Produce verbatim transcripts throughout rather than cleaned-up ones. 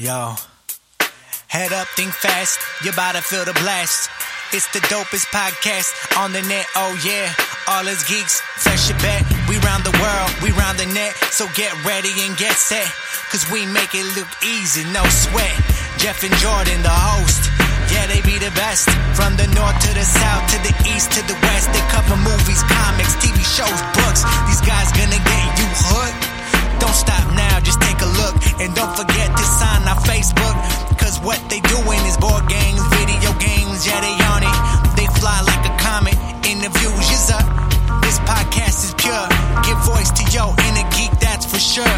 Yo, head up, think fast, you're about to feel the blast. It's the dopest podcast on the net, oh yeah. All us geeks, fresh your bet. We round the world, we round the net. So get ready and get set, cause we make it look easy, no sweat. Jeff and Jordan, the host, yeah, they be the best. From the north to the south, to the east, to the west. They cover movies, comics, T V shows, books. These guys gonna get you hooked. Don't stop now, just take a look. And don't forget to sign our Facebook. Cause what they doing is board games, video games, yeah, they on it. They fly like a comet, interviews, you's up. This podcast is pure. Give voice to your inner geek, that's for sure.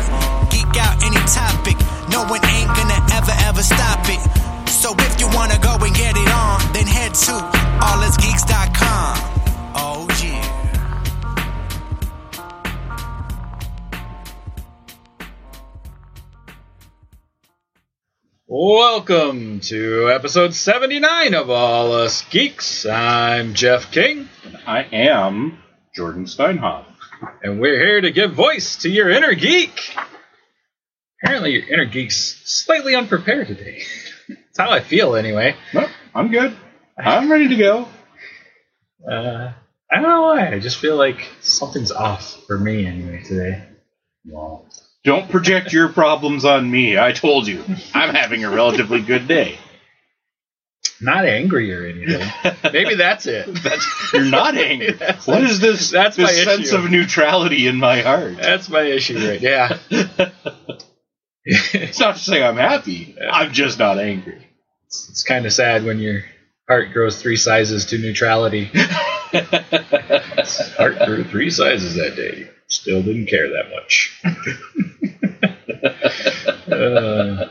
Geek out any topic. No one ain't gonna ever, ever stop it. So if you wanna go and get it on, then head to all us geeks dot com. Oh yeah. Welcome to episode seventy-nine of All Us Geeks. I'm Jeff King. And I am Jordan Steinhoff. And we're here to give voice to your inner geek. Apparently your inner geek's slightly unprepared today. That's how I feel anyway. Nope, I'm good. I'm ready to go. Uh, I don't know why. I just feel like something's off for me anyway today. Well, don't project your problems on me. I told you, I'm having a relatively good day. Not angry or anything. Maybe that's it. That's, you're not angry. That's what is this, that's this my sense issue. Of neutrality in my heart? That's my issue, right? Yeah. It's not to say I'm happy. I'm just not angry. It's, it's kind of sad when your heart grows three sizes to neutrality. Heart grew three sizes that day. Still didn't care that much. uh,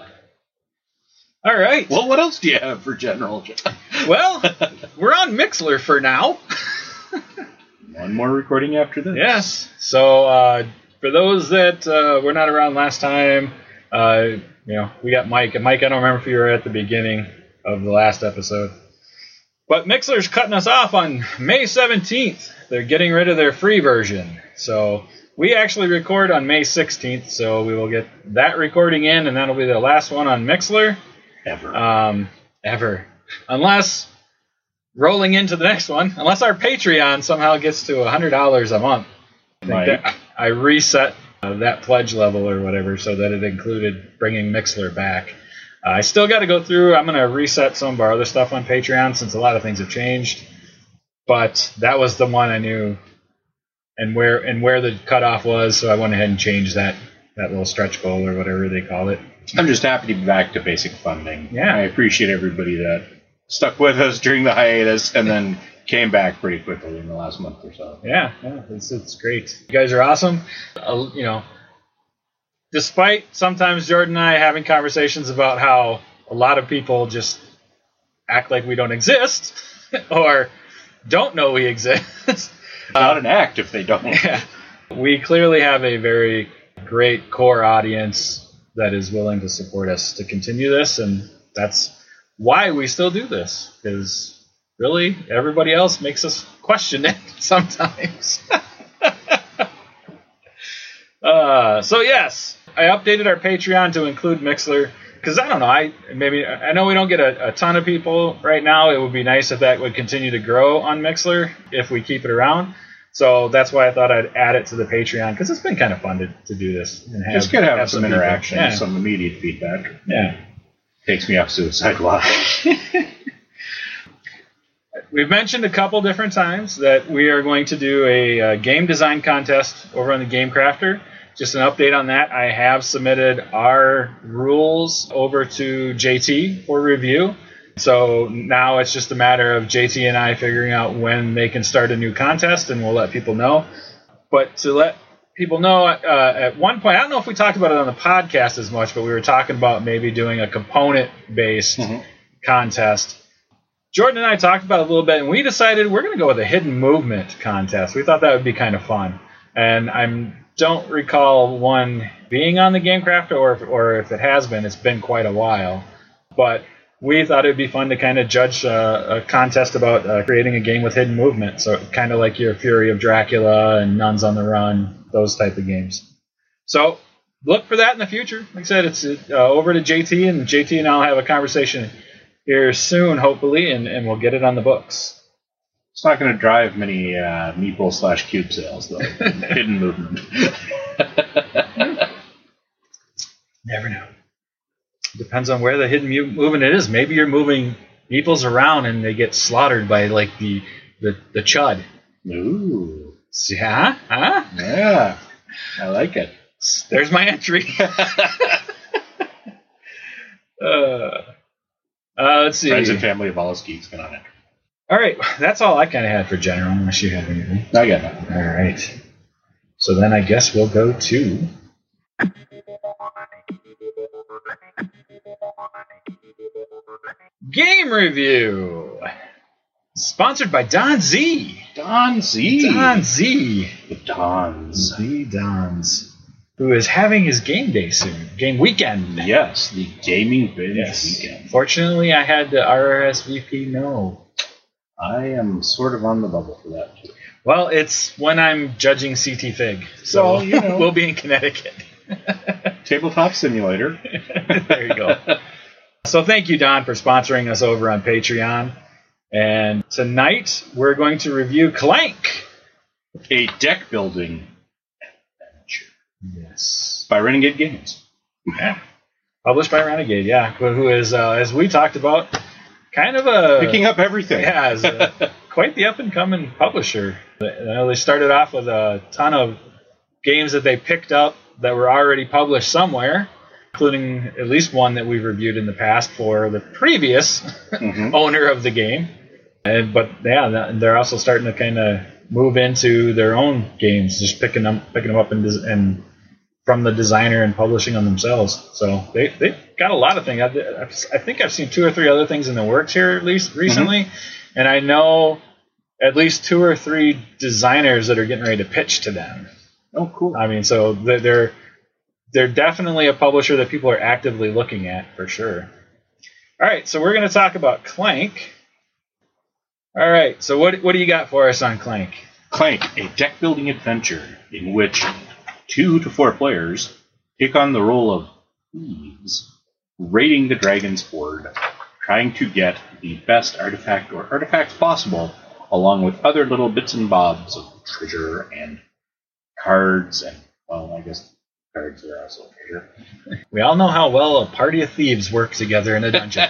all right. Well, what else do you have for General John? Well, we're on Mixlr for now. One more recording after this. Yes. So uh, for those that uh, were not around last time, uh, you know, we got Mike. And Mike, I don't remember if you were at the beginning of the last episode. But Mixlr's cutting us off on May seventeenth. They're getting rid of their free version. So we actually record on May sixteenth, so we will get that recording in, and that'll be the last one on Mixlr. Ever. Um, ever. Unless, rolling into the next one, unless our Patreon somehow gets to one hundred dollars a month. I think right. that I reset uh, that pledge level or whatever so that it included bringing Mixlr back. Uh, I still got to go through. I'm going to reset some of our other stuff on Patreon since a lot of things have changed. But that was the one I knew and where and where the cutoff was, so I went ahead and changed that, that little stretch goal or whatever they call it. I'm just happy to be back to basic funding. Yeah. I appreciate everybody that stuck with us during the hiatus and then came back pretty quickly in the last month or so. Yeah, yeah, it's, it's great. You guys are awesome. Uh, you know. Despite sometimes Jordan and I having conversations about how a lot of people just act like we don't exist or don't know we exist. It's not an act if they don't. Yeah. We clearly have a very great core audience that is willing to support us to continue this, and that's why we still do this, because really everybody else makes us question it sometimes. uh, so yes. I updated our Patreon to include Mixlr because I don't know. I maybe I know we don't get a, a ton of people right now. It would be nice if that would continue to grow on Mixlr if we keep it around. So that's why I thought I'd add it to the Patreon because it's been kind of fun to, to do this and have, just gonna have, have some, some interaction, yeah. Some immediate feedback. Yeah, takes me off suicide watch. We've mentioned a couple different times that we are going to do a, a game design contest over on the Game Crafter. Just an update on that, I have submitted our rules over to J T for review. So now it's just a matter of J T and I figuring out when they can start a new contest, and we'll let people know. But to let people know, uh, at one point, I don't know if we talked about it on the podcast as much, but we were talking about maybe doing a component-based mm-hmm. contest. Jordan and I talked about it a little bit, and we decided we're going to go with a hidden movement contest. We thought that would be kind of fun. And I'm... don't recall one being on the Game Crafter, or if, or if it has been, it's been quite a while. But we thought it would be fun to kind of judge uh, a contest about uh, creating a game with hidden movement, so kind of like your Fury of Dracula and Nuns on the Run, those type of games. So look for that in the future. Like I said, it's uh, over to J T, and J T and I'll have a conversation here soon, hopefully, and, and we'll get it on the books. It's not going to drive many uh, meeple slash cube sales, though. Hidden movement. Never know. Depends on where the hidden movement is. Maybe you're moving meeples around and they get slaughtered by, like, the the, the chud. Ooh. See, huh? Huh? Yeah. I like it. There's my entry. uh, uh, let's see. Friends and family of all us geeks going on it. All right, that's all I kind of had for general, unless you have anything. I got nothing. All right. So then I guess we'll go to... Game Review! Sponsored by Don Z. Don Z. Don Z. The Dons. The Dons. Who is having his game day soon. Game weekend. Yes, the gaming binge yes. weekend. Fortunately, I had to R S V P no. I am sort of on the bubble for that, too. Well, it's when I'm judging C T Fig. So, well, you know. We'll be in Connecticut. Tabletop Simulator. There you go. So thank you, Don, for sponsoring us over on Patreon. And tonight, we're going to review Clank. A deck-building adventure. Yes. By Renegade Games. Yeah. Published by Renegade, yeah. Who is, uh, as we talked about... Kind of a... Picking up everything. Yeah, it's a, quite the up-and-coming publisher. They started off with a ton of games that they picked up that were already published somewhere, including at least one that we've reviewed in the past for the previous mm-hmm. owner of the game. And, but, yeah, they're also starting to kind of move into their own games, just picking them, picking them up and, and from the designer and publishing them themselves. So they... they got a lot of things. I, I think I've seen two or three other things in the works here at least recently, mm-hmm. and I know at least two or three designers that are getting ready to pitch to them. Oh, cool. I mean, so they're they're definitely a publisher that people are actively looking at for sure. All right, so we're going to talk about Clank. All right, so what what do you got for us on Clank? Clank, a deck building adventure in which two to four players take on the role of thieves, raiding the dragon's hoard, trying to get the best artifact or artifacts possible, along with other little bits and bobs of treasure and cards and, well, I guess cards are also treasure. We all know how well a party of thieves work together in a dungeon.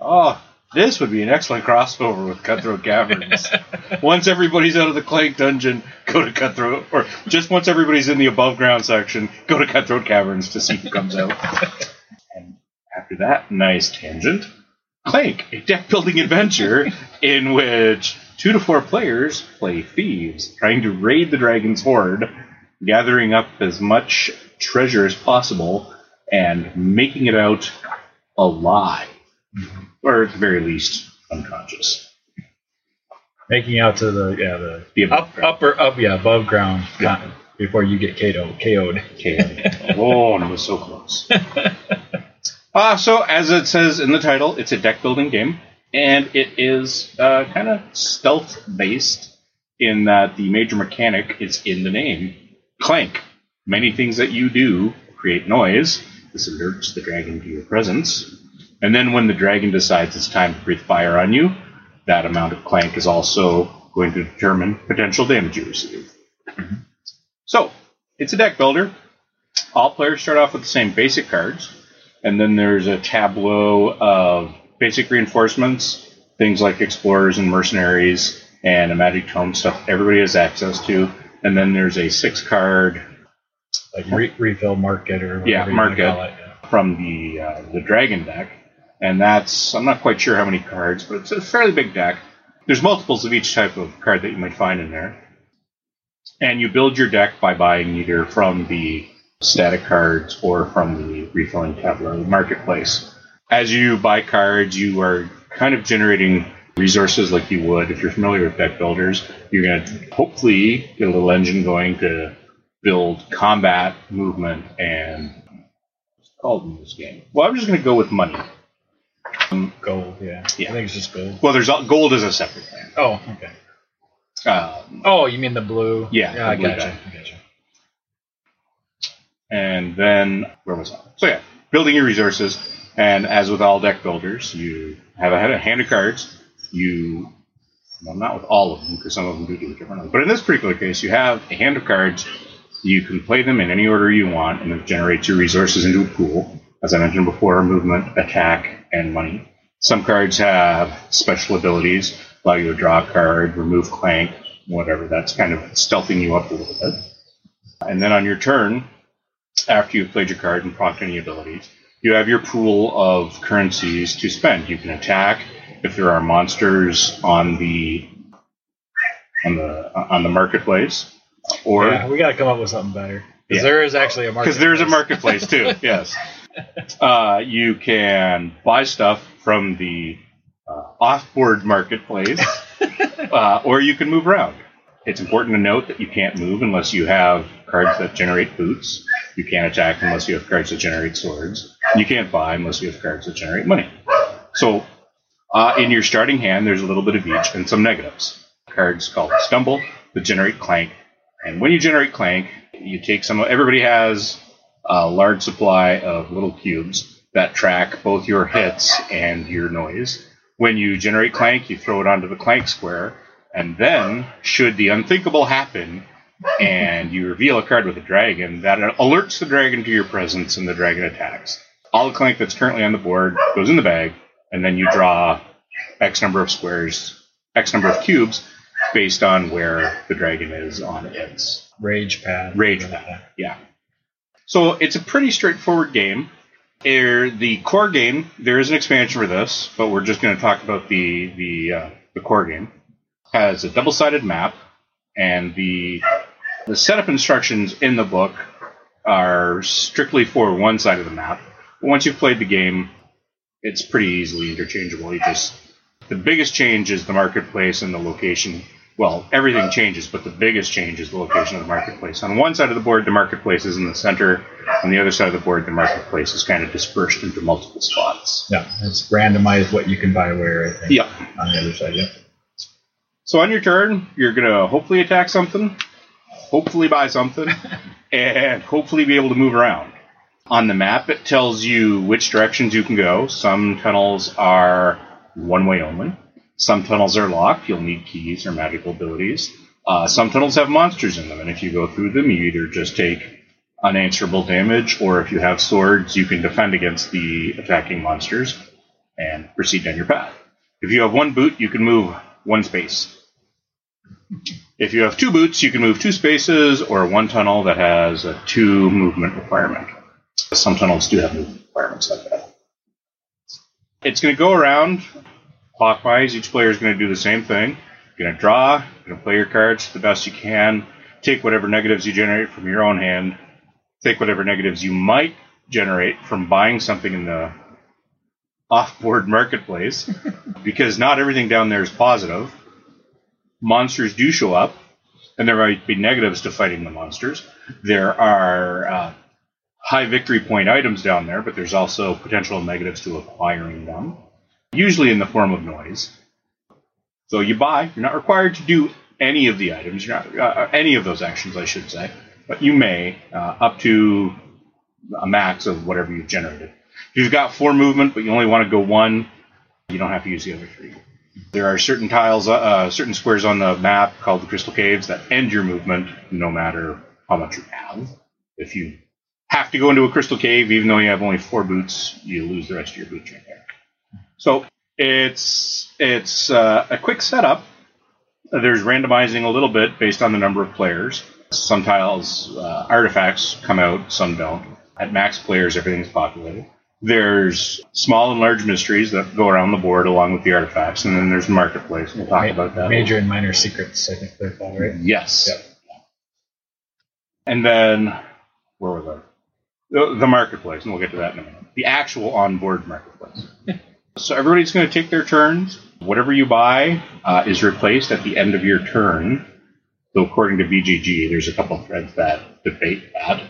Oh, this would be an excellent crossover with Cutthroat Caverns. Once everybody's out of the Clank dungeon, go to Cutthroat, or just once everybody's in the above-ground section, go to Cutthroat Caverns to see who comes out. And after that nice tangent, Clank, a deck-building adventure in which two to four players play thieves, trying to raid the dragon's hoard, gathering up as much treasure as possible, and making it out alive. Or at the very least, unconscious. Making out to the yeah the, the above up, upper up yeah above ground yeah. before you get K O'd. K O'd. K O'd. Oh, and it was so close. uh, so as it says in the title, it's a deck building game, and it is uh, kind of stealth based in that the major mechanic is in the name. Clank. Many things that you do create noise. This alerts the dragon to your presence, and then when the dragon decides it's time to breathe fire on you, that amount of clank is also going to determine potential damage you receive. Mm-hmm. So, it's a deck builder. All players start off with the same basic cards, and then there's a tableau of basic reinforcements, things like explorers and mercenaries, and a magic tome stuff everybody has access to, and then there's a six-card... Like re- refill market or whatever yeah, market you want to call it. Yeah. From the, uh, the dragon deck. And that's, I'm not quite sure how many cards, but it's a fairly big deck. There's multiples of each type of card that you might find in there. And you build your deck by buying either from the static cards or from the refilling tableau marketplace. As you buy cards, you are kind of generating resources like you would if you're familiar with deck builders. You're going to hopefully get a little engine going to build combat, movement, and what's it called in this game? Well, I'm just going to go with money. Um, gold, yeah. yeah. I think it's just gold. Well, there's all, gold is a separate thing. Oh, okay. Um, oh, you mean the blue? Yeah, yeah the I blue gotcha. I gotcha. And then, where was I? So yeah, building your resources. And as with all deck builders, you have a hand of cards. You, well, not with all of them, because some of them do do it differently. But in this particular case, you have a hand of cards. You can play them in any order you want, and it generates your resources into a pool. As I mentioned before, movement, attack, and money. Some cards have special abilities, allow you to draw a card, remove Clank, whatever. That's kind of stealthing you up a little bit. And then on your turn, after you've played your card and proc any abilities, you have your pool of currencies to spend. You can attack if there are monsters on the on the on the marketplace. Or yeah, we gotta come up with something better. Because yeah. there is actually a marketplace. Because there is a marketplace too, yes. Uh, you can buy stuff from the uh, off-board marketplace, uh, or you can move around. It's important to note that you can't move unless you have cards that generate boots. You can't attack unless you have cards that generate swords. You can't buy unless you have cards that generate money. So uh, in your starting hand, there's a little bit of each and some negatives. Cards called Stumble that generate Clank. And when you generate Clank, you take some... Everybody has a large supply of little cubes that track both your hits and your noise. When you generate Clank, you throw it onto the Clank square. And then, should the unthinkable happen... and you reveal a card with a dragon, that alerts the dragon to your presence, and the dragon attacks. All the Clank that's currently on the board goes in the bag, and then you draw X number of squares, X number of cubes, based on where the dragon is on its... Rage pad. Rage pad, yeah. So it's a pretty straightforward game. The core game, there is an expansion for this, but we're just going to talk about the, the, uh, the core game. It has a double-sided map, and the... The setup instructions in the book are strictly for one side of the map. But once you've played the game, it's pretty easily interchangeable. You just the biggest change is the marketplace and the location. Well, everything changes, but the biggest change is the location of the marketplace. On one side of the board, the marketplace is in the center. On the other side of the board, the marketplace is kind of dispersed into multiple spots. Yeah, it's randomized what you can buy where, I think. Yeah. On the other side, yeah. So on your turn, you're going to hopefully attack something. Hopefully buy something, and hopefully be able to move around. On the map, it tells you which directions you can go. Some tunnels are one way only. Some tunnels are locked. You'll need keys or magical abilities. Uh, some tunnels have monsters in them, and if you go through them, you either just take unanswerable damage, or if you have swords, you can defend against the attacking monsters and proceed down your path. If you have one boot, you can move one space. If you have two boots, you can move two spaces or one tunnel that has a two movement requirement. Some tunnels do have movement requirements like that. It's going to go around clockwise. Each player is going to do the same thing. You're going to draw, you're going to play your cards the best you can, take whatever negatives you generate from your own hand, take whatever negatives you might generate from buying something in the off-board marketplace, because not everything down there is positive. Monsters do show up, and there might be negatives to fighting the monsters. There are uh, high victory point items down there, but there's also potential negatives to acquiring them, usually in the form of noise. So you buy. You're not required to do any of the items, you're not uh, any of those actions, I should say, but you may, uh, up to a max of whatever you've generated. If you've got four movement, but you only want to go one, you don't have to use the other three. There are certain tiles, uh, certain squares on the map called the Crystal Caves that end your movement no matter how much you have. If you have to go into a Crystal Cave, even though you have only four boots, you lose the rest of your boots right there. So it's it's uh, a quick setup. There's randomizing a little bit based on the number of players. Some tiles, uh, artifacts come out, some don't. At max players, everything's populated. There's small and large mysteries that go around the board along with the artifacts, and then there's the marketplace. We'll talk Ma- about that. Major and minor secrets, I think they're called, right? Yes. Yep. And then, where was I? The, the marketplace, and we'll get to that in a minute. The actual on-board marketplace. So everybody's going to take their turns. Whatever you buy uh, is replaced at the end of your turn. So according to B G G, there's a couple threads that debate that.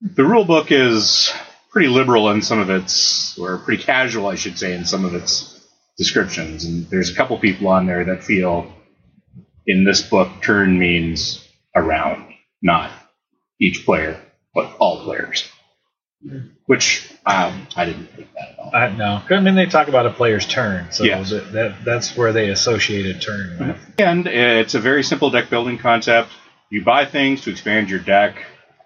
The rule book is... pretty liberal in some of its, or pretty casual, I should say, in some of its descriptions. And there's a couple people on there that feel, in this book, turn means around, not each player. but all players. Which um, I didn't think that at all. I, no, I mean they talk about a player's turn, so yeah. that, that that's where they associated turn with. And it's a very simple deck building concept. You buy things to expand your deck.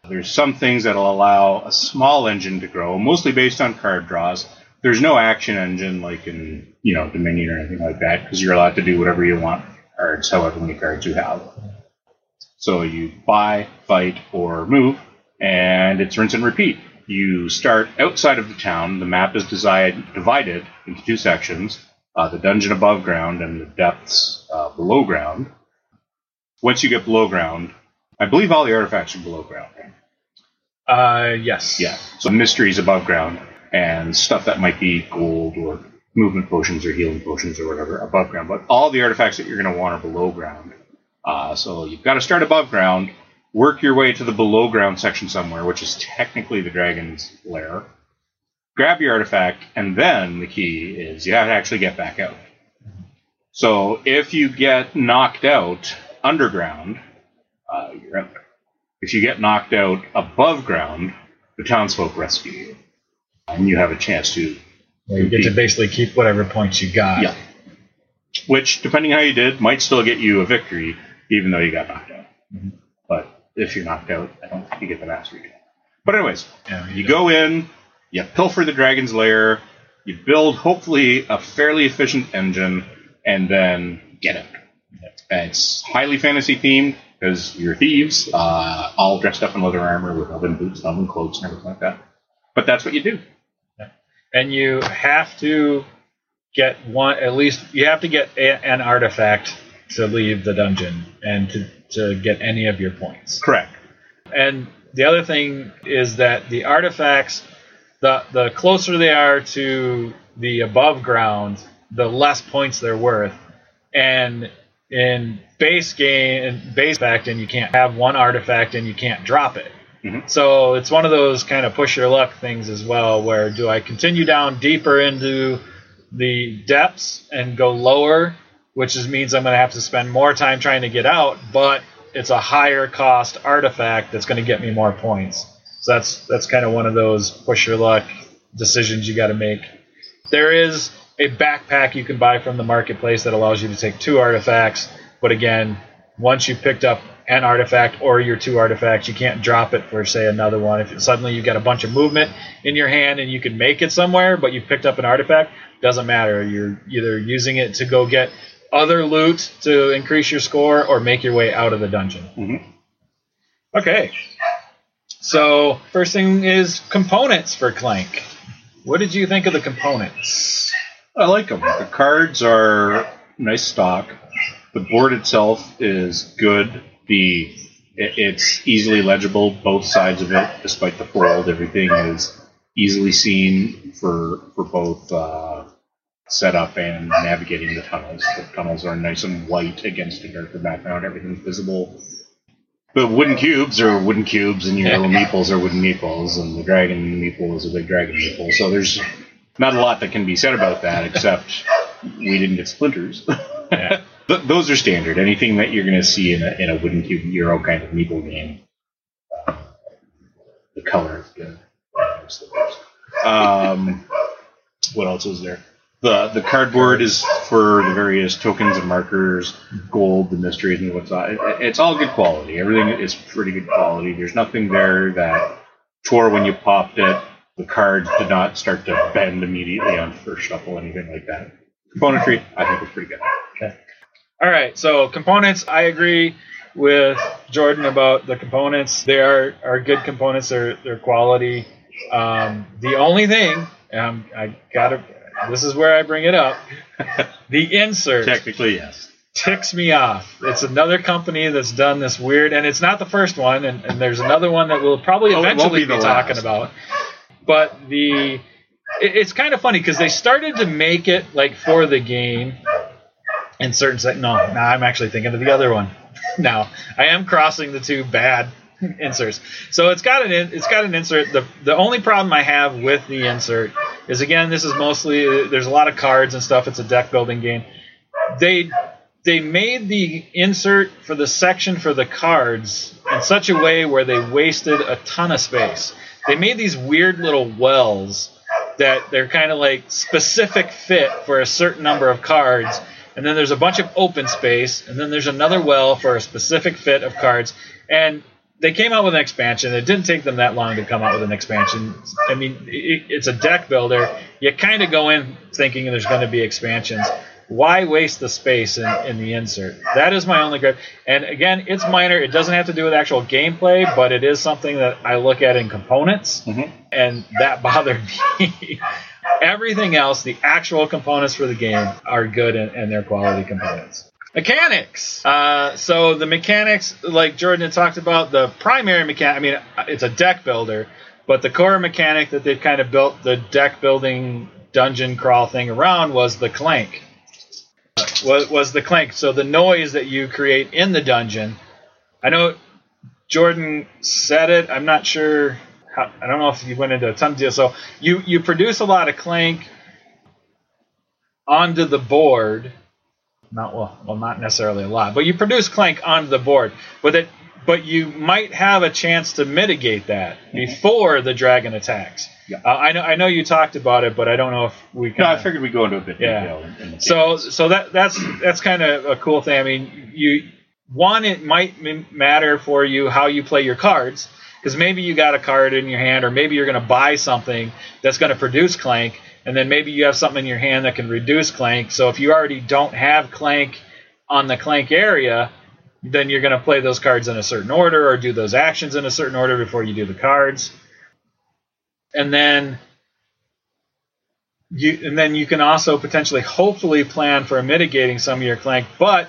There's some things that'll allow a small engine to grow, mostly based on card draws. There's no action engine like in you know Dominion or anything like that, because you're allowed to do whatever you want with cards, however many cards you have. So you buy, fight, or move, and it's rinse and repeat. You start outside of the town. The map is designed, divided into two sections, uh, the dungeon above ground and the depths uh, below ground. Once you get below ground, I believe all the artifacts are below ground, right? Uh, yes. Yeah, so mysteries above ground and stuff that might be gold or movement potions or healing potions or whatever above ground. But all the artifacts that you're going to want are below ground. Uh, so you've got to start above ground. Work your way to the below-ground section somewhere, which is technically the dragon's lair. Grab your artifact, and then the key is you have to actually get back out. So if you get knocked out underground, uh, you're out there. If you get knocked out above ground, the townsfolk rescue you, and you have a chance to... Well, you compete. Get to basically keep whatever points you got. Yeah. Which, depending on how you did, might still get you a victory, even though you got knocked out. Mm-hmm. But if you're knocked out, I don't think you get the mastery. But anyways, yeah, you, you go in, you pilfer the dragon's lair, you build, hopefully, a fairly efficient engine, and then get out. Yeah. It's highly fantasy-themed, because you're thieves, uh, all dressed up in leather armor with oven boots, oven clothes, and everything like that. But that's what you do. Yeah. And you have to get one, at least, you have to get a, an artifact to leave the dungeon, and to... to get any of your points. Correct. And the other thing is that the artifacts, the the closer they are to the above ground, the less points they're worth. And in base game, in base fact, and you can't have one artifact and you can't drop it. Mm-hmm. So it's one of those kind of push your luck things as well, where do I continue down deeper into the depths and go lower, which is, means I'm going to have to spend more time trying to get out, but it's a higher cost artifact that's going to get me more points. So that's that's kind of one of those push your luck decisions you got to make. There is a backpack you can buy from the marketplace that allows you to take two artifacts, but again, once you've picked up an artifact or your two artifacts, you can't drop it for, say, another one. If suddenly you've got a bunch of movement in your hand and you can make it somewhere, but you've picked up an artifact, doesn't matter. You're either using it to go get other loot to increase your score or make your way out of the dungeon. Mm-hmm. Okay. So, first thing is components for Clank. What did you think of the components? I like them. The cards are nice stock. The board itself is good. The it, It's easily legible, both sides of it, despite the foiled. Everything is easily seen for, for both... Uh, set up and navigating the tunnels. The tunnels are nice and white against the darker background. Everything's visible. The wooden cubes are wooden cubes, and your little meeples are wooden meeples, and the dragon meeple is a big dragon meeple. So there's not a lot that can be said about that, except we didn't get splinters. Yeah. Th- those are standard. Anything that you're going to see in a, in a wooden cube Euro kind of meeple game. Uh, the color is good. Um, what else is there? The the cardboard is for the various tokens and markers, gold, the mysteries, and what's on. It, it's all good quality. Everything is pretty good quality. There's nothing there that tore when you popped it. The cards did not start to bend immediately on first shuffle, anything like that. Componentry, I think, was pretty good. Okay. All right, so components, I agree with Jordan about the components. They are, are good components. They're, they're quality. Um, the only thing, um, I got to... This is where I bring it up. The insert. Technically, yes. Ticks me off. It's another company that's done this weird, and it's not the first one, and, and there's another one that we'll probably eventually oh, be, be talking about. But the it, it's kind of funny, because they started to make it like for the game in certain se- No, no, I'm actually thinking of the other one. No, I am crossing the two bad inserts. So it's got an in, it's got an insert. The the only problem I have with the insert is, again, this is mostly, there's a lot of cards and stuff. It's a deck building game. They they made the insert for the section for the cards in such a way where they wasted a ton of space. They made these weird little wells that they're kind of like specific fit for a certain number of cards, and then there's a bunch of open space, and then there's another well for a specific fit of cards. And they came out with an expansion. It didn't take them that long to come out with an expansion. I mean, it, it's a deck builder. You kind of go in thinking there's going to be expansions. Why waste the space in, in the insert? That is my only gripe. And again, it's minor. It doesn't have to do with actual gameplay, but it is something that I look at in components, mm-hmm. and that bothered me. Everything else, the actual components for the game, are good, and, and they're quality components. Mechanics. Uh, so the mechanics, like Jordan had talked about, the primary mechanic, I mean, it's a deck builder, but the core mechanic that they've kind of built the deck building dungeon crawl thing around was the clank. Uh, was, was the clank. So the noise that you create in the dungeon. I know Jordan said it. I'm not sure. How, I don't know if you went into a ton of detail. So you, you produce a lot of clank onto the board. Not well, well, not necessarily a lot, but you produce clank onto the board. But it, but you might have a chance to mitigate that mm-hmm. before the dragon attacks. Yeah. Uh, I know, I know you talked about it, but I don't know if we. Kinda, no, I figured we'd go into a bit. Yeah. In, in the so, so that that's that's kind of a cool thing. I mean, you one, it might matter for you how you play your cards, because maybe you got a card in your hand, or maybe you're going to buy something that's going to produce clank. And then maybe you have something in your hand that can reduce clank. So if you already don't have clank on the clank area, then you're going to play those cards in a certain order or do those actions in a certain order before you do the cards. And then you and then you can also potentially hopefully plan for mitigating some of your clank. But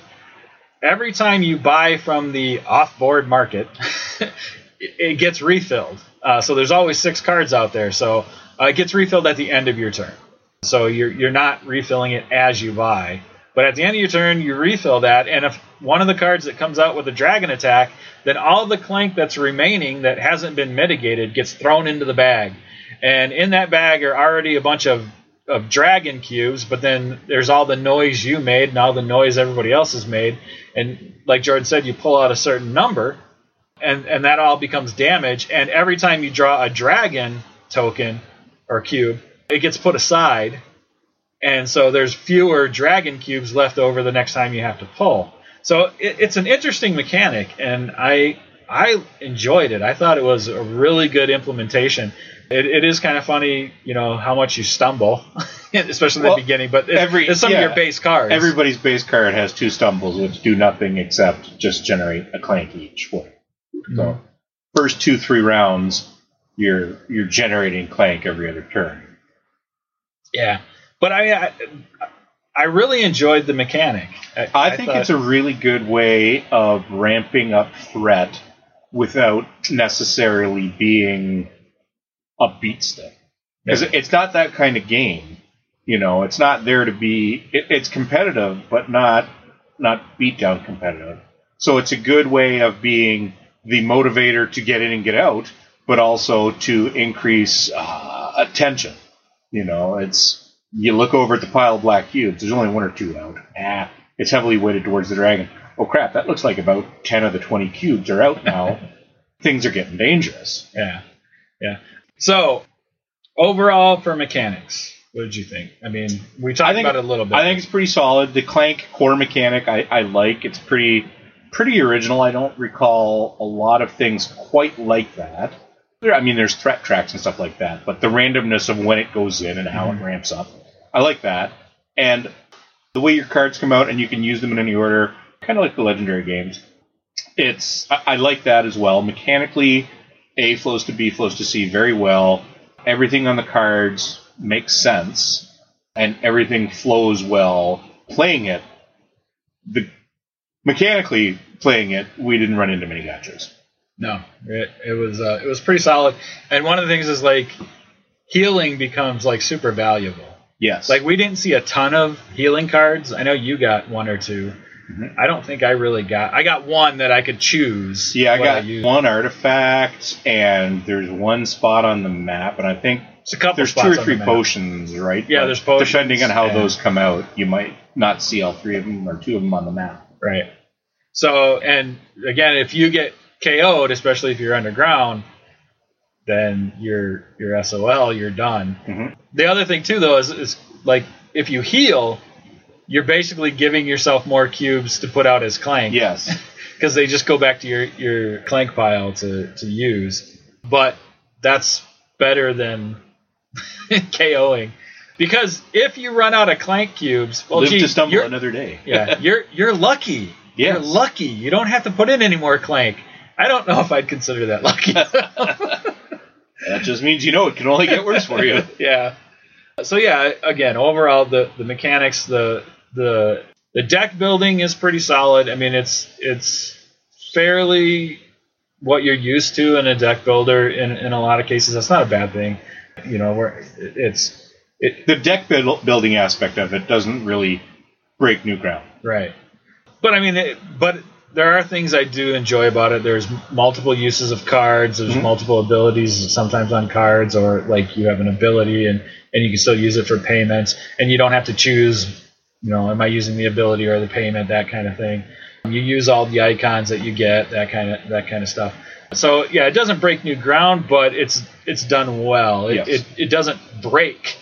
every time you buy from the off-board market, it gets refilled. Uh, so there's always six cards out there. So Uh, it gets refilled at the end of your turn. So you're you're not refilling it as you buy. But at the end of your turn, you refill that, and if one of the cards that comes out with a dragon attack, then all the clank that's remaining that hasn't been mitigated gets thrown into the bag. And in that bag are already a bunch of, of dragon cubes, but then there's all the noise you made and all the noise everybody else has made. And like Jordan said, you pull out a certain number, and, and that all becomes damage. And every time you draw a dragon token or cube, it gets put aside, and so there's fewer dragon cubes left over the next time you have to pull. So it, it's an interesting mechanic, and I I enjoyed it. I thought it was a really good implementation. It, it is kind of funny, you know, how much you stumble, especially in well, the beginning, but it's, every, it's some yeah, of your base cards. Everybody's base card has two stumbles, which do nothing except just generate a clank each one. Mm-hmm. So first two, three rounds, You're you're generating clank every other turn. Yeah, but I I, I really enjoyed the mechanic. I, I, I think thought... it's a really good way of ramping up threat without necessarily being upbeat stick. Because yeah. it's not that kind of game, you know. It's not there to be. It, it's competitive, but not not beatdown competitive. So it's a good way of being the motivator to get in and get out, but also to increase uh, attention. You know, it's you look over at the pile of black cubes. There's only one or two out. Ah, it's heavily weighted towards the dragon. Oh, crap, that looks like about ten of the twenty cubes are out now. Things are getting dangerous. Yeah, yeah. So, overall for mechanics, what did you think? I mean, we talked think, about it a little bit. I think it's pretty solid. The Clank core mechanic I, I like. It's pretty, pretty original. I don't recall a lot of things quite like that. I mean, there's threat tracks and stuff like that, but the randomness of when it goes in and how it ramps up, I like that. And the way your cards come out and you can use them in any order, kind of like the Legendary games, it's I, I like that as well. Mechanically, A flows to B, flows to C very well. Everything on the cards makes sense, and everything flows well. Playing it, the mechanically playing it, we didn't run into many gotchas. No, it, it was uh, it was pretty solid. And one of the things is, like, healing becomes, like, super valuable. Yes. Like, we didn't see a ton of healing cards. I know you got one or two. Mm-hmm. I don't think I really got... I got one that I could choose. Yeah, I got I one artifact, and there's one spot on the map, and I think it's a couple there's two or three potions, right? Yeah, but there's potions. Depending on how yeah. those come out, you might not see all three of them or two of them on the map. Right. So, and again, if you get K O'd, especially if you're underground, then you're, you're S O L, you're done. Mm-hmm. The other thing, too, though, is, is like if you heal... You're basically giving yourself more cubes to put out as Clank. Yes. Because they just go back to your, your Clank pile to, to use. But that's better than KOing. Because if you run out of Clank cubes... Well, Live gee, to stumble another day. yeah, you're, you're lucky. Yes. You're lucky. You don't have to put in any more Clank. I don't know if I'd consider that lucky. That just means you know it can only get worse for you. Yeah. So yeah, again, overall, the, the mechanics, the the the deck building is pretty solid. I mean, it's it's fairly what you're used to in a deck builder. In in a lot of cases, that's not a bad thing. You know, where it's it, the deck build, building aspect of it doesn't really break new ground, right? But I mean, it, but there are things I do enjoy about it. There's multiple uses of cards. There's mm-hmm. multiple abilities sometimes on cards, or like you have an ability and. And you can still use it for payments, and you don't have to choose, you know, am I using the ability or the payment, that kind of thing. You use all the icons that you get, that kind of that kind of stuff. So yeah, it doesn't break new ground, but it's it's done well. It yes. it, it doesn't break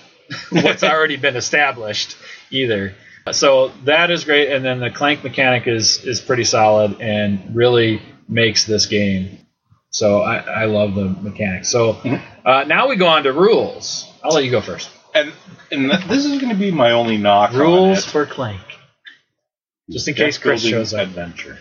what's already been established either. So that is great. And then the Clank mechanic is is pretty solid and really makes this game. So I, I love the mechanics. So mm-hmm. uh, now we go on to rules. I'll let you go first. And, and this is going to be my only knock. Rules for Clank. Just in case Chris shows up. Adventure.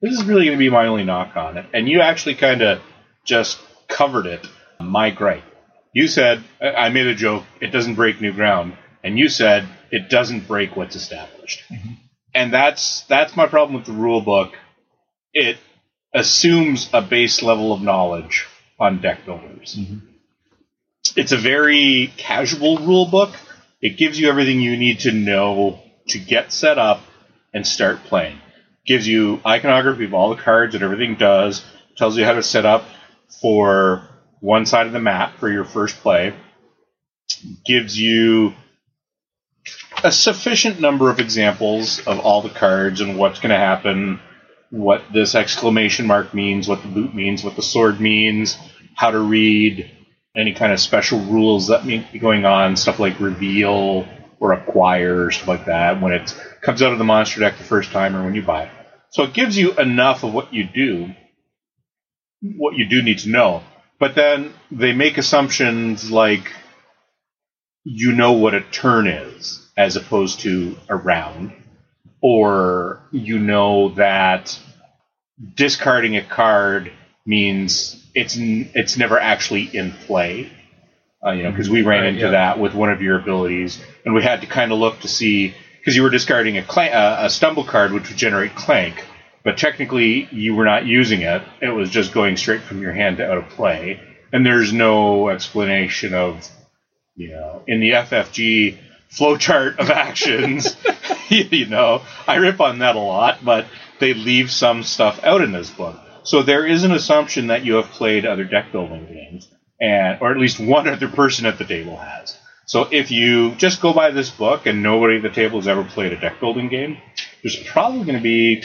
This is really going to be my only knock on it. And you actually kind of just covered it. My gripe. You said, I made a joke, it doesn't break new ground. And you said, it doesn't break what's established. Mm-hmm. And that's that's my problem with the rule book. It assumes a base level of knowledge on deck builders. Mm-hmm. It's a very casual rule book. It gives you everything you need to know to get set up and start playing. It gives you iconography of all the cards that everything does. It tells you how to set up for one side of the map for your first play. It gives you a sufficient number of examples of all the cards and what's going to happen, what this exclamation mark means, what the boot means, what the sword means, how to read... any kind of special rules that may be going on, stuff like reveal or acquire, stuff like that, when it comes out of the monster deck the first time or when you buy it. So it gives you enough of what you do, what you do need to know. But then they make assumptions like you know what a turn is as opposed to a round, or you know that discarding a card means... It's it's never actually in play, uh, you know, because we ran right, into yeah. that with one of your abilities, and we had to kind of look to see because you were discarding a clank, uh, a stumble card, which would generate Clank, but technically you were not using it; it was just going straight from your hand to out of play. And there's no explanation of, you know, in the F F G flowchart of actions. You know, I rip on that a lot, but they leave some stuff out in this book. So there is an assumption that you have played other deck-building games, and or at least one other person at the table has. So if you just go by this book and nobody at the table has ever played a deck-building game, there's probably going to be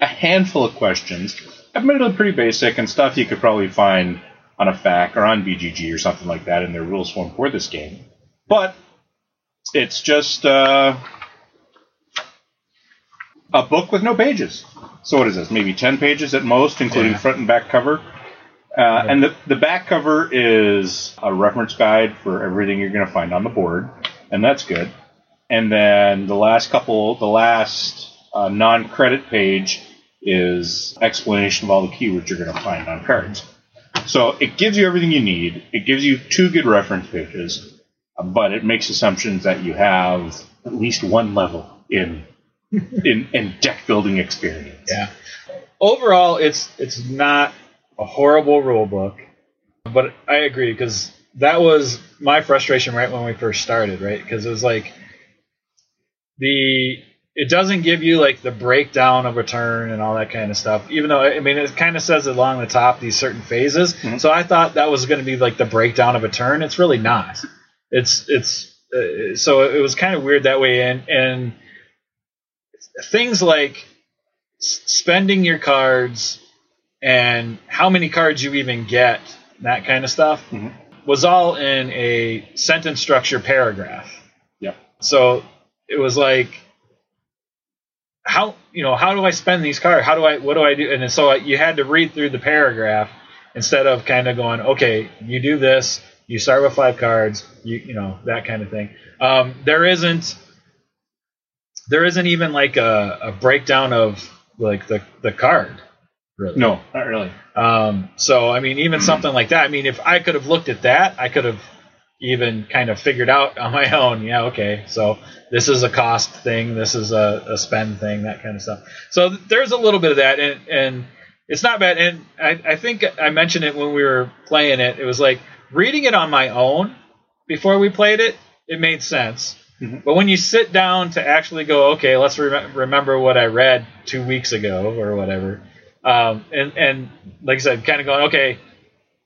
a handful of questions, admittedly pretty basic, and stuff you could probably find on a FAQ or on B G G or something like that in their rules form for this game. But it's just uh, a book with no pages. So what is this, maybe ten pages at most, including yeah. front and back cover? Uh, yeah. And the, the back cover is a reference guide for everything you're going to find on the board, and that's good. And then the last couple, the last uh, non-credit page is explanation of all the keywords you're going to find on cards. So it gives you everything you need. It gives you two good reference pages, but it makes assumptions that you have at least one level in in, in deck building experience. Yeah. Overall, it's it's not a horrible rule book, but I agree because that was my frustration right when we first started, right? Because it was like the it doesn't give you like the breakdown of a turn and all that kind of stuff, even though, I mean, it kind of says along the top these certain phases. Mm-hmm. So I thought that was going to be like the breakdown of a turn. It's really not. It's it's uh, so it was kind of weird that way. And and things like spending your cards and how many cards you even get, that kind of stuff, mm-hmm. was all in a sentence structure paragraph. Yep. So it was like, how, you know, how do I spend these cards? How do I, what do I do? And so you had to read through the paragraph instead of kind of going, okay, you do this, you start with five cards, you, you know, that kind of thing. Um, there isn't, there isn't even like a, a breakdown of like the, the card. Really. No, not really. Um, so, I mean, even something like that, I mean, if I could have looked at that, I could have even kind of figured out on my own, yeah, okay, so this is a cost thing, this is a, a spend thing, that kind of stuff. So there's a little bit of that, and, and it's not bad. And I, I think I mentioned it when we were playing it. It was like reading it on my own before we played it, it made sense. Mm-hmm. But when you sit down to actually go, okay, let's re- remember what I read two weeks ago or whatever, um, and, and like I said, kind of going, okay,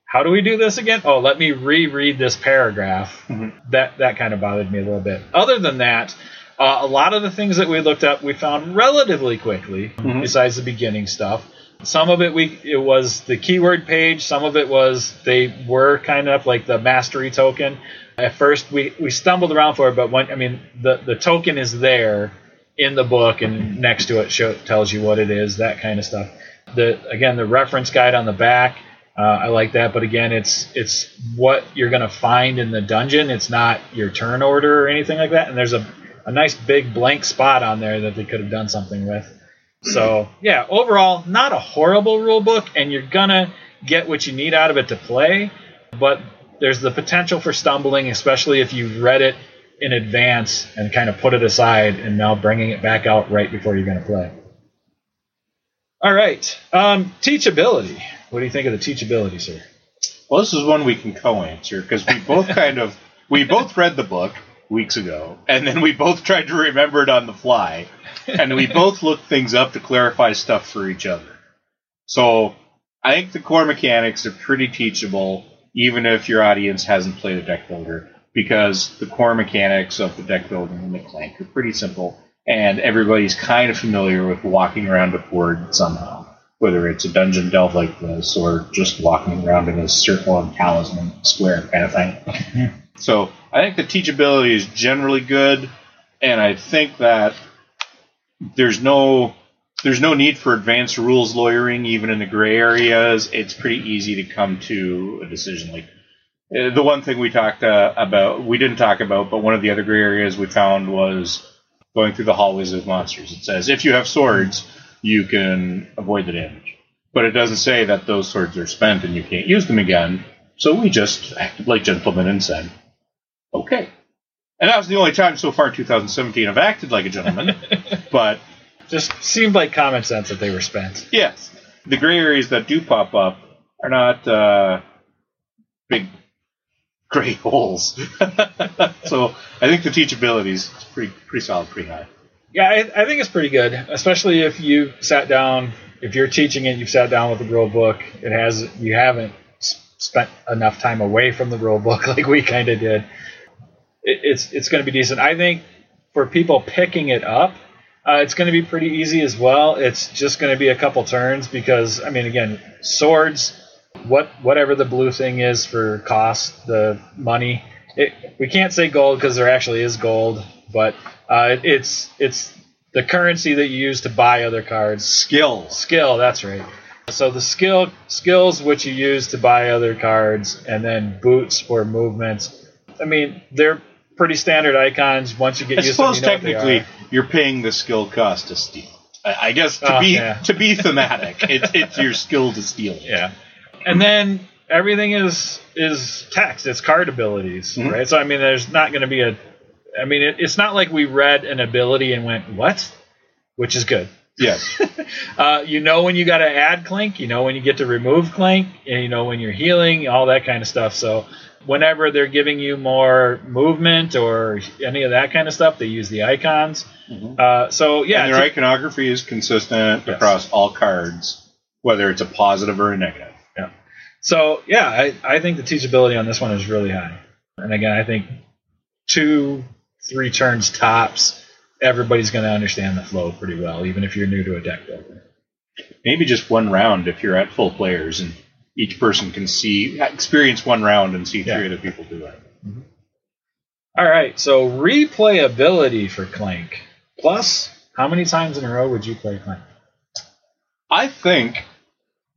how do we do this again? Oh, let me reread this paragraph. Mm-hmm. That that kind of bothered me a little bit. Other than that, uh, a lot of the things that we looked up, we found relatively quickly, mm-hmm. besides the beginning stuff. Some of it we it was the keyword page. Some of it was they were kind of like the mastery token. At first, we, we stumbled around for it, but when, I mean, the, the token is there in the book, and next to it show, tells you what it is, that kind of stuff. The again, the reference guide on the back. Uh, I like that, but again, it's it's what you're going to find in the dungeon. It's not your turn order or anything like that. And there's a, a nice big blank spot on there that they could have done something with. So, yeah, overall, not a horrible rule book, and you're going to get what you need out of it to play. But there's the potential for stumbling, especially if you've read it in advance and kind of put it aside and now bringing it back out right before you're going to play. All right, um, teachability. What do you think of the teachability, sir? Well, this is one we can co-answer because we both kind of we both read the book weeks ago, and then we both tried to remember it on the fly, and we both looked things up to clarify stuff for each other. So I think the core mechanics are pretty teachable, even if your audience hasn't played a deck builder, because the core mechanics of the deck building and the Clank are pretty simple, and everybody's kind of familiar with walking around a board somehow. Whether it's a dungeon delve like this or just walking around in a circle and talisman square kind of thing. So I think the teachability is generally good, and I think that there's no there's no need for advanced rules lawyering, even in the gray areas. It's pretty easy to come to a decision. Like uh, the one thing we talked uh, about, we didn't talk about, but one of the other gray areas we found was going through the hallways of monsters. It says, if you have swords, you can avoid the damage. But it doesn't say that those swords are spent and you can't use them again, so we just acted like gentlemen and said, okay. And that was the only time so far in two thousand seventeen I've acted like a gentleman, but... just seemed like common sense that they were spent. Yes. The gray areas that do pop up are not uh, big gray holes. So I think the teachability is pretty, pretty solid, pretty high. Yeah, I, I think it's pretty good, especially if you sat down, if you're teaching it, you've sat down with the rule book. It has, you haven't spent enough time away from the rule book like we kind of did. It, it's it's going to be decent. I think for people picking it up, uh, it's going to be pretty easy as well. It's just going to be a couple turns because, I mean, again, swords, what whatever the blue thing is for cost, the money. It, we can't say gold because there actually is gold, but... Uh, it's it's the currency that you use to buy other cards. Skill. Skill, that's right. So the skill skills which you use to buy other cards, and then boots for movements. I mean, they're pretty standard icons. Once you get I used to them, you know what they are. I suppose technically you're paying the skill cost to steal. I guess to oh, be yeah. to be thematic, it's it's your skill to steal. Yeah, and then everything is is text. It's card abilities, mm-hmm. right? So I mean, there's not going to be a I mean, it, it's not like we read an ability and went, what? Which is good. Yes. uh, you know when you got to add Clank. You know when you get to remove Clank. And you know when you're healing, all that kind of stuff. So whenever they're giving you more movement or any of that kind of stuff, they use the icons. Mm-hmm. Uh, so yeah, and their iconography is consistent yes. across all cards, whether it's a positive or a negative. Yeah. So yeah, I, I think the teachability on this one is really high. And again, I think two, three turns tops, everybody's going to understand the flow pretty well, even if you're new to a deck builder. Maybe just one round if you're at full players, and each person can see experience one round and see yeah. three other people do it. Mm-hmm. All right, so replayability for Clank. Plus, how many times in a row would you play Clank? I think,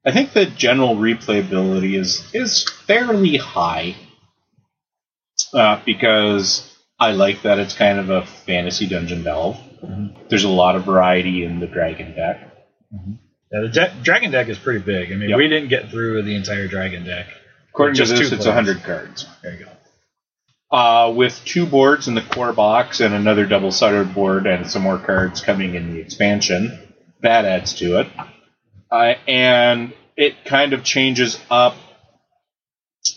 I think the general replayability is is fairly high. Uh, because I like that it's kind of a fantasy dungeon delve. Mm-hmm. There's a lot of variety in the dragon deck. Mm-hmm. Yeah, the de- dragon deck is pretty big. I mean, yep. we didn't get through the entire dragon deck. According to this, it's one hundred cards. There you go. Uh, with two boards in the core box and another double-sided board and some more cards coming in the expansion, that adds to it. Uh, and it kind of changes up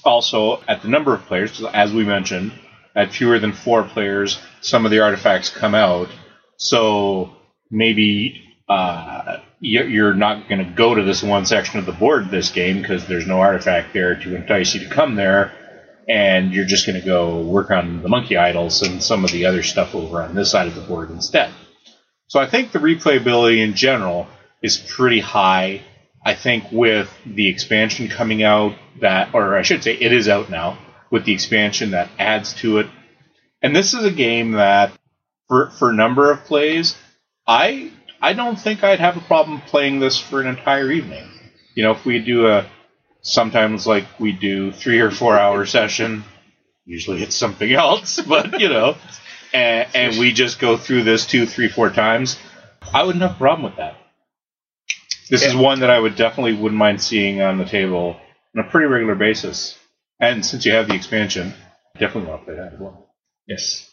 also at the number of players, because as we mentioned, at fewer than four players, some of the artifacts come out. So maybe uh, you're not going to go to this one section of the board this game because there's no artifact there to entice you to come there, and you're just going to go work on the monkey idols and some of the other stuff over on this side of the board instead. So I think the replayability in general is pretty high. I think with the expansion coming out, that, or I should say it is out now, with the expansion that adds to it. And this is a game that, for for number of plays, I I don't think I'd have a problem playing this for an entire evening. You know, if we do a, sometimes like we do three or four hour session, usually it's something else, but you know, and, and we just go through this two, three, four times, I wouldn't have a problem with that. This is one that I would definitely wouldn't mind seeing on the table on a pretty regular basis. And since you have the expansion, definitely want to play that as well. Yes.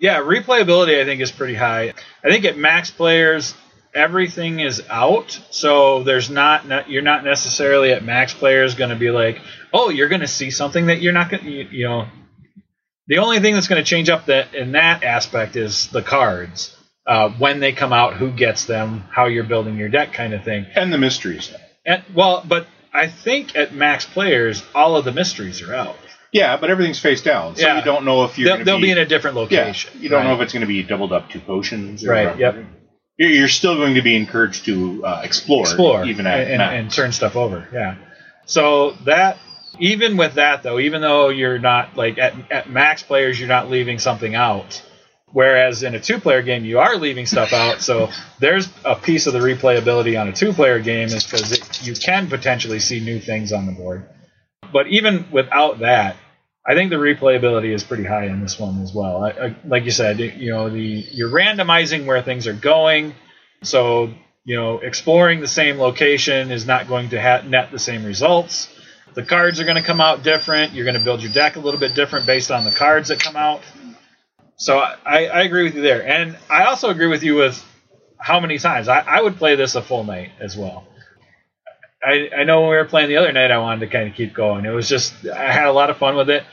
Yeah, replayability I think is pretty high. I think at max players, everything is out. So there's not you're not necessarily at max players going to be like, oh, you're going to see something that you're not going to, you, you know. The only thing that's going to change up that in that aspect is the cards. Uh, when they come out, who gets them, how you're building your deck kind of thing. And the mysteries. And, well, but I think at max players, all of the mysteries are out. Yeah, but everything's face down, so yeah. you don't know if you're going to be... They'll be in a different location. Yeah, you don't right? know if it's going to be doubled up to potions. Or right, whatever. Yep. You're still going to be encouraged to uh, explore. Explore. Even at and, max. And turn stuff over, yeah. So that... Even with that, though, even though you're not, like, at, at max players, you're not leaving something out... Whereas in a two-player game, you are leaving stuff out. So there's a piece of the replayability on a two-player game is because you can potentially see new things on the board. But even without that, I think the replayability is pretty high in this one as well. I, I, like you said, you know, the you're randomizing where things are going. So, you know, exploring the same location is not going to ha- net the same results. The cards are going to come out different. You're going to build your deck a little bit different based on the cards that come out. So I, I agree with you there. And I also agree with you with how many times. I, I would play this a full night as well. I, I know when we were playing the other night, I wanted to kind of keep going. It was just, I had a lot of fun with it.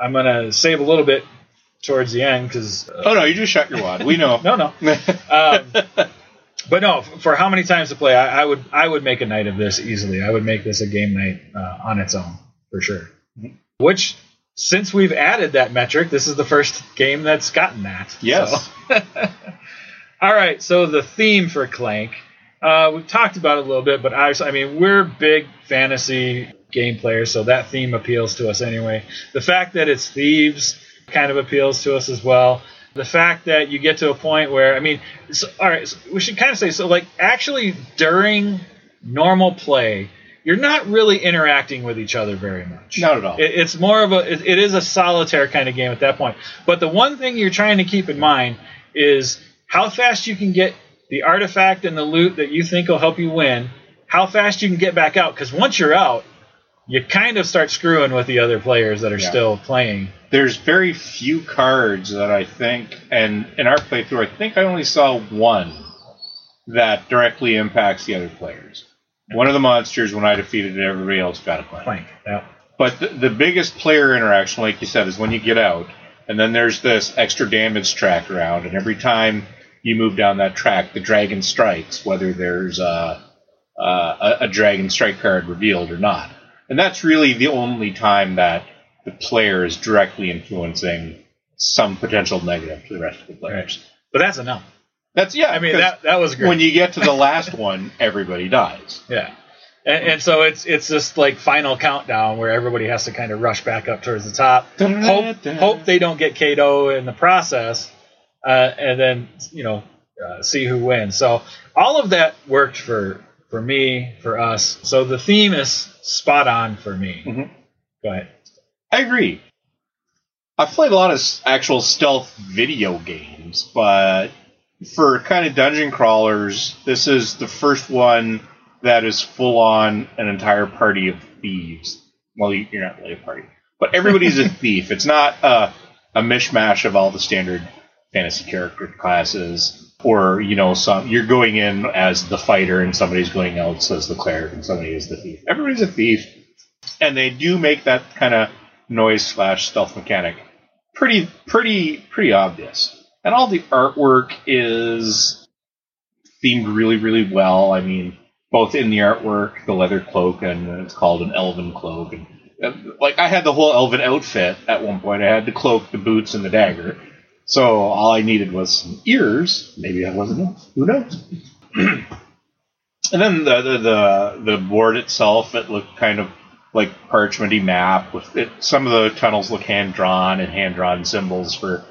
I'm going to save a little bit towards the end because... Uh, oh, no, you just shot your wad. We know. no, no. Um, but no, for how many times to play, I, I would I would make a night of this easily. I would make this a game night uh, on its own, for sure. Mm-hmm. Which... Since we've added that metric, this is the first game that's gotten that. Yes. So. All right, so the theme for Clank. Uh, we've talked about it a little bit, but I, I mean, we're big fantasy game players, so that theme appeals to us anyway. The fact that it's thieves kind of appeals to us as well. The fact that you get to a point where, I mean, so, all right, so we should kind of say, so like actually during normal play, you're not really interacting with each other very much. Not at all. It, it's more of a, it, it is a solitaire kind of game at that point. But the one thing you're trying to keep in mind is how fast you can get the artifact and the loot that you think will help you win, how fast you can get back out. Because once you're out, you kind of start screwing with the other players that are yeah. still playing. There's very few cards that I think, and in our playthrough, I think I only saw one that directly impacts the other players. One of the monsters, when I defeated it, everybody else got a plank. plank. Yeah. But the, the biggest player interaction, like you said, is when you get out. And then there's this extra damage track round. And every time you move down that track, the dragon strikes, whether there's a, a, a dragon strike card revealed or not. And that's really the only time that the player is directly influencing some potential negative to the rest of the players. Right. But that's enough. That's, yeah. I mean, that that was great. When you get to the last one, everybody dies. Yeah. And, and so it's it's this like final countdown where everybody has to kind of rush back up towards the top, hope, hope they don't get K O'd in the process, uh, and then you know uh, see who wins. So all of that worked for for me, for us. So the theme is spot on for me. Mm-hmm. Go ahead. I agree. I've played a lot of actual stealth video games, but for kind of dungeon crawlers, this is the first one that is full on an entire party of thieves. Well, you're not really a party, but everybody's a thief. It's not a, a mishmash of all the standard fantasy character classes, or you know, some you're going in as the fighter and somebody's going out as the cleric and somebody is the thief. Everybody's a thief, and they do make that kind of noise slash stealth mechanic pretty, pretty, pretty obvious. And all the artwork is themed really, really well. I mean, both in the artwork, the leather cloak, and it's called an elven cloak. And, like, I had the whole elven outfit at one point. I had the cloak, the boots, and the dagger. So all I needed was some ears. Maybe that wasn't enough. Who knows? And then the, the the the board itself, it looked kind of like parchmenty map. With it, some of the tunnels look hand drawn and hand drawn symbols for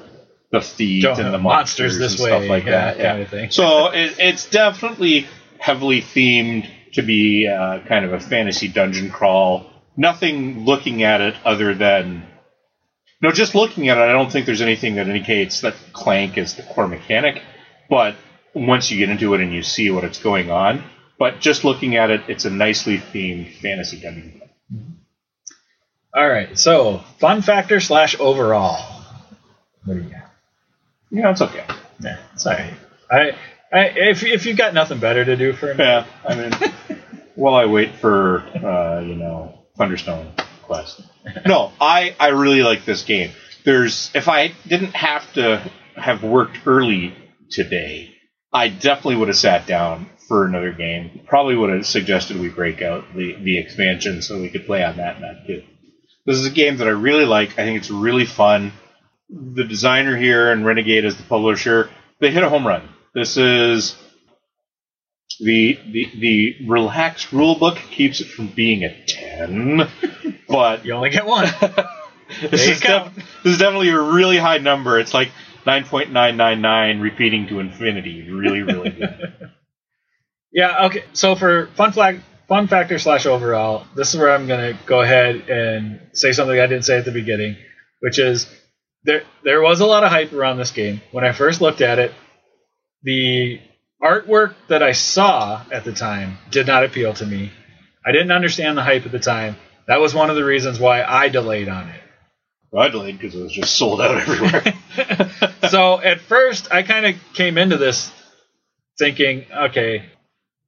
the thieves and the monsters, monsters this and way, stuff like yeah, that. Yeah. Kind of thing. So it, it's definitely heavily themed to be uh, kind of a fantasy dungeon crawl. Nothing looking at it other than... No, just looking at it, I don't think there's anything that indicates that Clank is the core mechanic, but once you get into it and you see what it's going on, but just looking at it, it's a nicely themed fantasy dungeon crawl. All right, so fun factor slash overall. What do you got? You know, it's okay. Yeah, it's all right. I... I, if if you've got nothing better to do for a minute. Yeah, I mean, while I wait for, uh, you know, Thunderstone Quest. No, I, I really like this game. There's If I didn't have to have worked early today, I definitely would have sat down for another game. Probably would have suggested we break out the, the expansion so we could play on that map too. This is a game that I really like. I think it's really fun. The designer here and Renegade as the publisher, they hit a home run. This is the, the the relaxed rule book keeps it from being a ten, but you only get one. this, is def- this is definitely a really high number. It's like nine point nine nine nine repeating to infinity. Really, really good. Yeah, okay. So for fun flag, fun factor slash overall, this is where I'm going to go ahead and say something I didn't say at the beginning, which is there there was a lot of hype around this game. When I first looked at it, the artwork that I saw at the time did not appeal to me. I didn't understand the hype at the time. That was one of the reasons why I delayed on it. Well, I delayed because it was just sold out everywhere. So at first, I kind of came into this thinking, okay,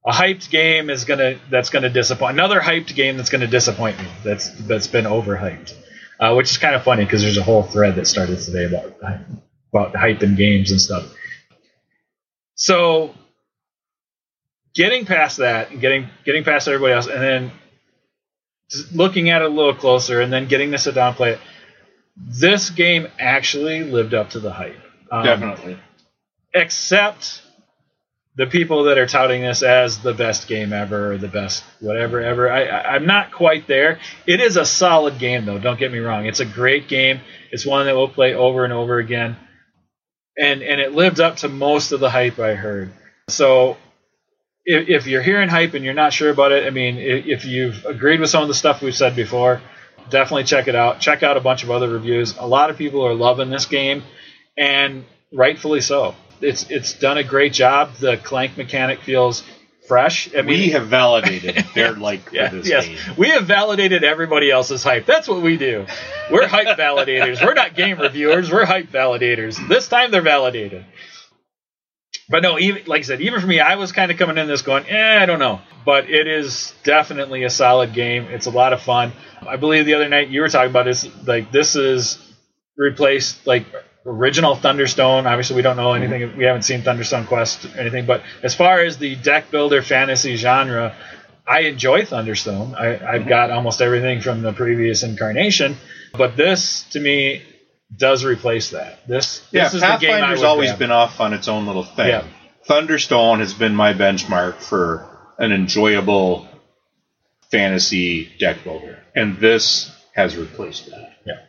a hyped game is gonna that's gonna disappoint. Another hyped game that's gonna disappoint me. That's that's been overhyped, uh, which is kind of funny because there's a whole thread that started today about about hype in games and stuff. So getting past that and getting getting past everybody else and then just looking at it a little closer and then getting to sit down and play it, this game actually lived up to the hype. Um, Definitely. Except the people that are touting this as the best game ever or the best whatever ever. I, I, I'm not quite there. It is a solid game, though. Don't get me wrong. It's a great game. It's one that we'll play over and over again. And and it lived up to most of the hype I heard. So if, if you're hearing hype and you're not sure about it, I mean, if you've agreed with some of the stuff we've said before, definitely check it out. Check out a bunch of other reviews. A lot of people are loving this game, and rightfully so. It's it's done a great job. The Clank mechanic feels fresh. I mean, we have validated their like yeah, for this yes. game. We have validated everybody else's hype. That's what we do. We're hype validators. We're not game reviewers. We're hype validators. This time they're validated. But no, even, like I said, even for me, I was kind of coming in this going, eh, I don't know. But it is definitely a solid game. It's a lot of fun. I believe the other night you were talking about is like this is replaced like original Thunderstone. Obviously, we don't know anything. Mm-hmm. We haven't seen Thunderstone Quest or anything. But as far as the deck builder fantasy genre, I enjoy Thunderstone. I, I've mm-hmm. got almost everything from the previous incarnation. But this, to me, does replace that. This, yeah, this is Pathfinder's the game I would always grab. Been off on its own little thing. Yeah. Thunderstone has been my benchmark for an enjoyable fantasy deck builder, and this has replaced that. Yeah.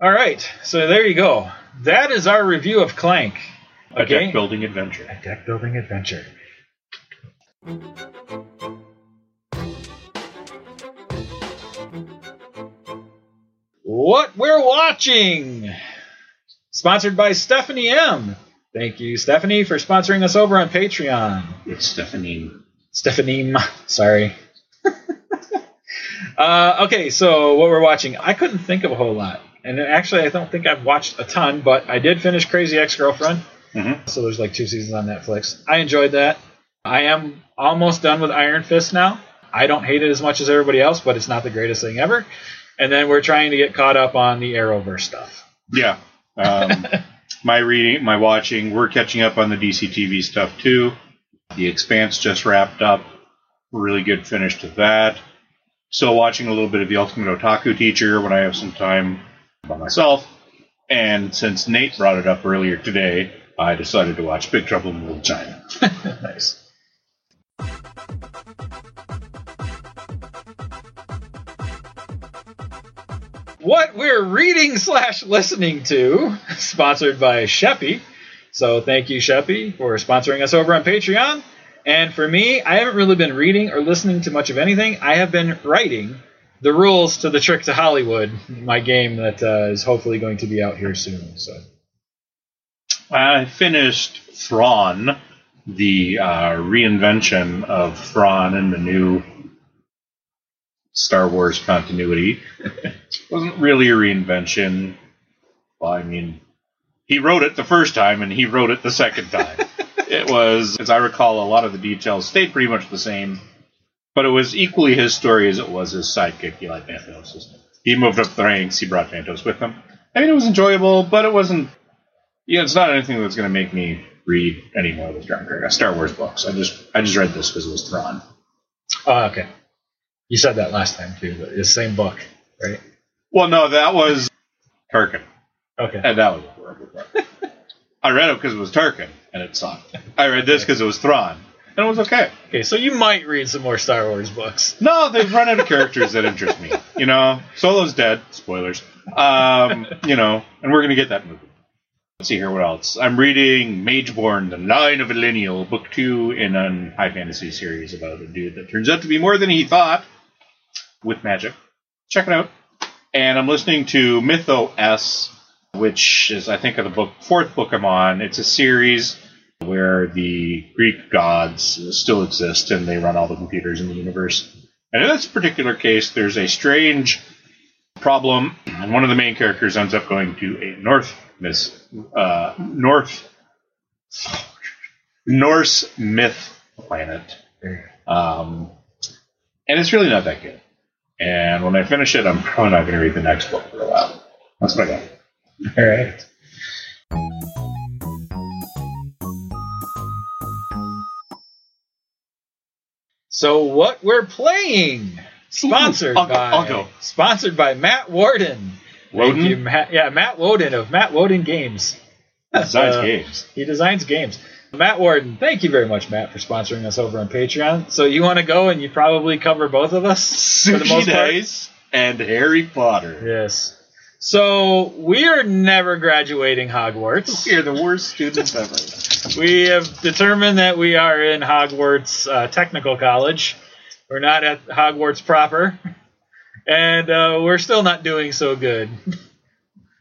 All right, so there you go. That is our review of Clank. Okay? A deck building adventure. A deck building adventure. What we're watching, sponsored by Stephanie M. Thank you, Stephanie, for sponsoring us over on Patreon. It's Stephanie. Stephanie, sorry. uh, okay, so what we're watching, I couldn't think of a whole lot, and actually, I don't think I've watched a ton, but I did finish Crazy Ex-Girlfriend. Mm-hmm. So there's like two seasons on Netflix. I enjoyed that. I am almost done with Iron Fist now. I don't hate it as much as everybody else, but it's not the greatest thing ever. And then we're trying to get caught up on the Arrowverse stuff. Yeah. Um, my reading, my watching, we're catching up on the D C T V stuff too. The Expanse just wrapped up. Really good finish to that. Still watching a little bit of The Ultimate Otaku Teacher when I have some time by myself. And since Nate brought it up earlier today, I decided to watch Big Trouble in Little China. Nice. What we're reading slash listening to, sponsored by Sheppy. So thank you, Sheppy, for sponsoring us over on Patreon. And for me, I haven't really been reading or listening to much of anything. I have been writing the rules to The Trick to Hollywood, my game that uh, is hopefully going to be out here soon. So I finished Thrawn, the uh, reinvention of Thrawn in the new Star Wars continuity. Wasn't really a reinvention. Well, I mean, he wrote it the first time, and he wrote it the second time. It was, as I recall, a lot of the details stayed pretty much the same, but it was equally his story as it was his sidekick, Eli Phantos. He moved up the ranks. He brought Phantos with him. I mean, it was enjoyable, but it wasn't, you know, it's not anything that's going to make me read any more of the drunker Star Wars books. I just, I just read this because it was Thrawn. Oh, okay. You said that last time, too, but the same book, right? Well, no, that was Tarkin. Okay. And that was a horrible book. I read it because it was Tarkin, and it sucked. I read this because it was Thrawn, and it was okay. Okay, so you might read some more Star Wars books. No, they've run out of characters that interest me. You know, Solo's dead. Spoilers. Um, you know, and we're going to get that movie. Let's see here, what else? I'm reading Mageborn, The Line of Elenial, book two in a high fantasy series about a dude that turns out to be more than he thought. With magic. Check it out. And I'm listening to Mythos, which is, I think, of the book fourth book I'm on. It's a series where the Greek gods still exist, and they run all the computers in the universe. And in this particular case, there's a strange problem, and one of the main characters ends up going to a North myth, uh, North Norse myth planet. Um, and it's really not that good. And when I finish it, I'm probably not going to read the next book for a while. That's what I got. All right. So what we're playing, sponsored Ooh, I'll, by I'll go. sponsored by Matt Warden. Woden? You, Matt, yeah, Matt Woden of Matt Woden Games. He designs uh, games. He designs games. Matt Warden, thank you very much, Matt, for sponsoring us over on Patreon. So you want to go and you probably cover both of us Sushi for the most Days part? And Harry Potter. Yes. So we're never graduating Hogwarts. We're the worst students ever. We have determined that we are in Hogwarts uh, Technical College. We're not at Hogwarts proper. And uh, we're still not doing so good.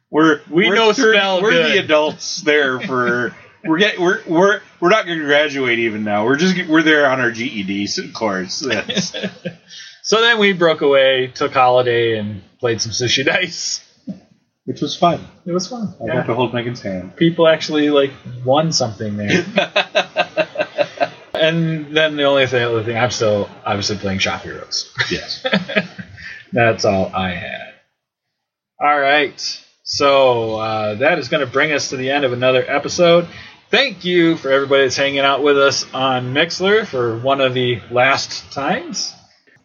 We're we we're know third, spell we're good. We're the adults there for... We're get, we're we're we're not going to graduate even now. We're just we're there on our G E D course. So then we broke away, took holiday, and played some sushi dice. which was fun. It was fun. I yeah. got to hold Megan's hand. People actually like won something there. And then the only thing, other thing, I'm still obviously playing Shop Heroes. Yes. That's all I had. All right. So uh, that is going to bring us to the end of another episode. Thank you for everybody that's hanging out with us on Mixlr for one of the last times.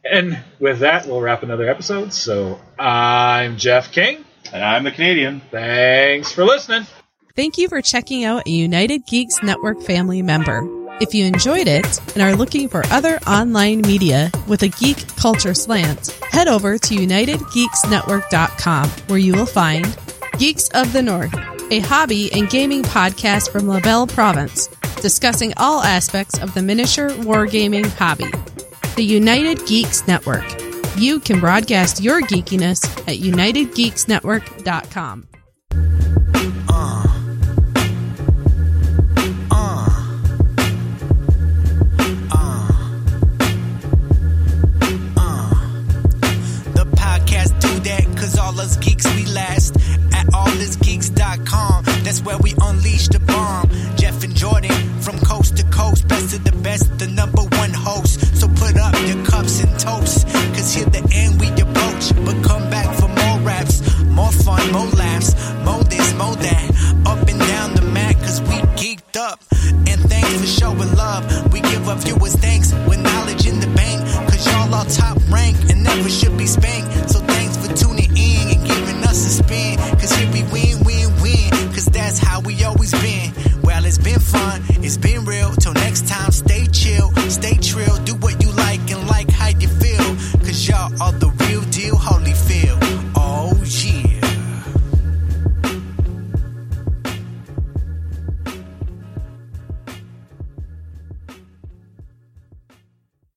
And with that, we'll wrap another episode. So I'm Jeff King. And I'm the Canadian. Thanks for listening. Thank you for checking out a United Geeks Network family member. If you enjoyed it and are looking for other online media with a geek culture slant, head over to united geeks network dot com, where you will find Geeks of the North, a hobby and gaming podcast from La Belle Province, discussing all aspects of the miniature wargaming hobby. The United Geeks Network. You can broadcast your geekiness at united geeks network dot com. All us geeks we last at all is geeks dot com. That's where we unleash the bomb. Jeff and Jordan from coast to coast, best of the best, the number one host. So put up your cups and toasts, cause here the end we approach. But come back for more raps, more fun, more laughs, more this, more that, up and down the mat, cause we geeked up. And thanks for showing love, we give our viewers thanks with knowledge in the bank, cause y'all are top rank and never should be spanked. So thanks for tuning spin, cause here we win, win, win, cause that's how we always been. Well, it's been fun, it's been real, till next time.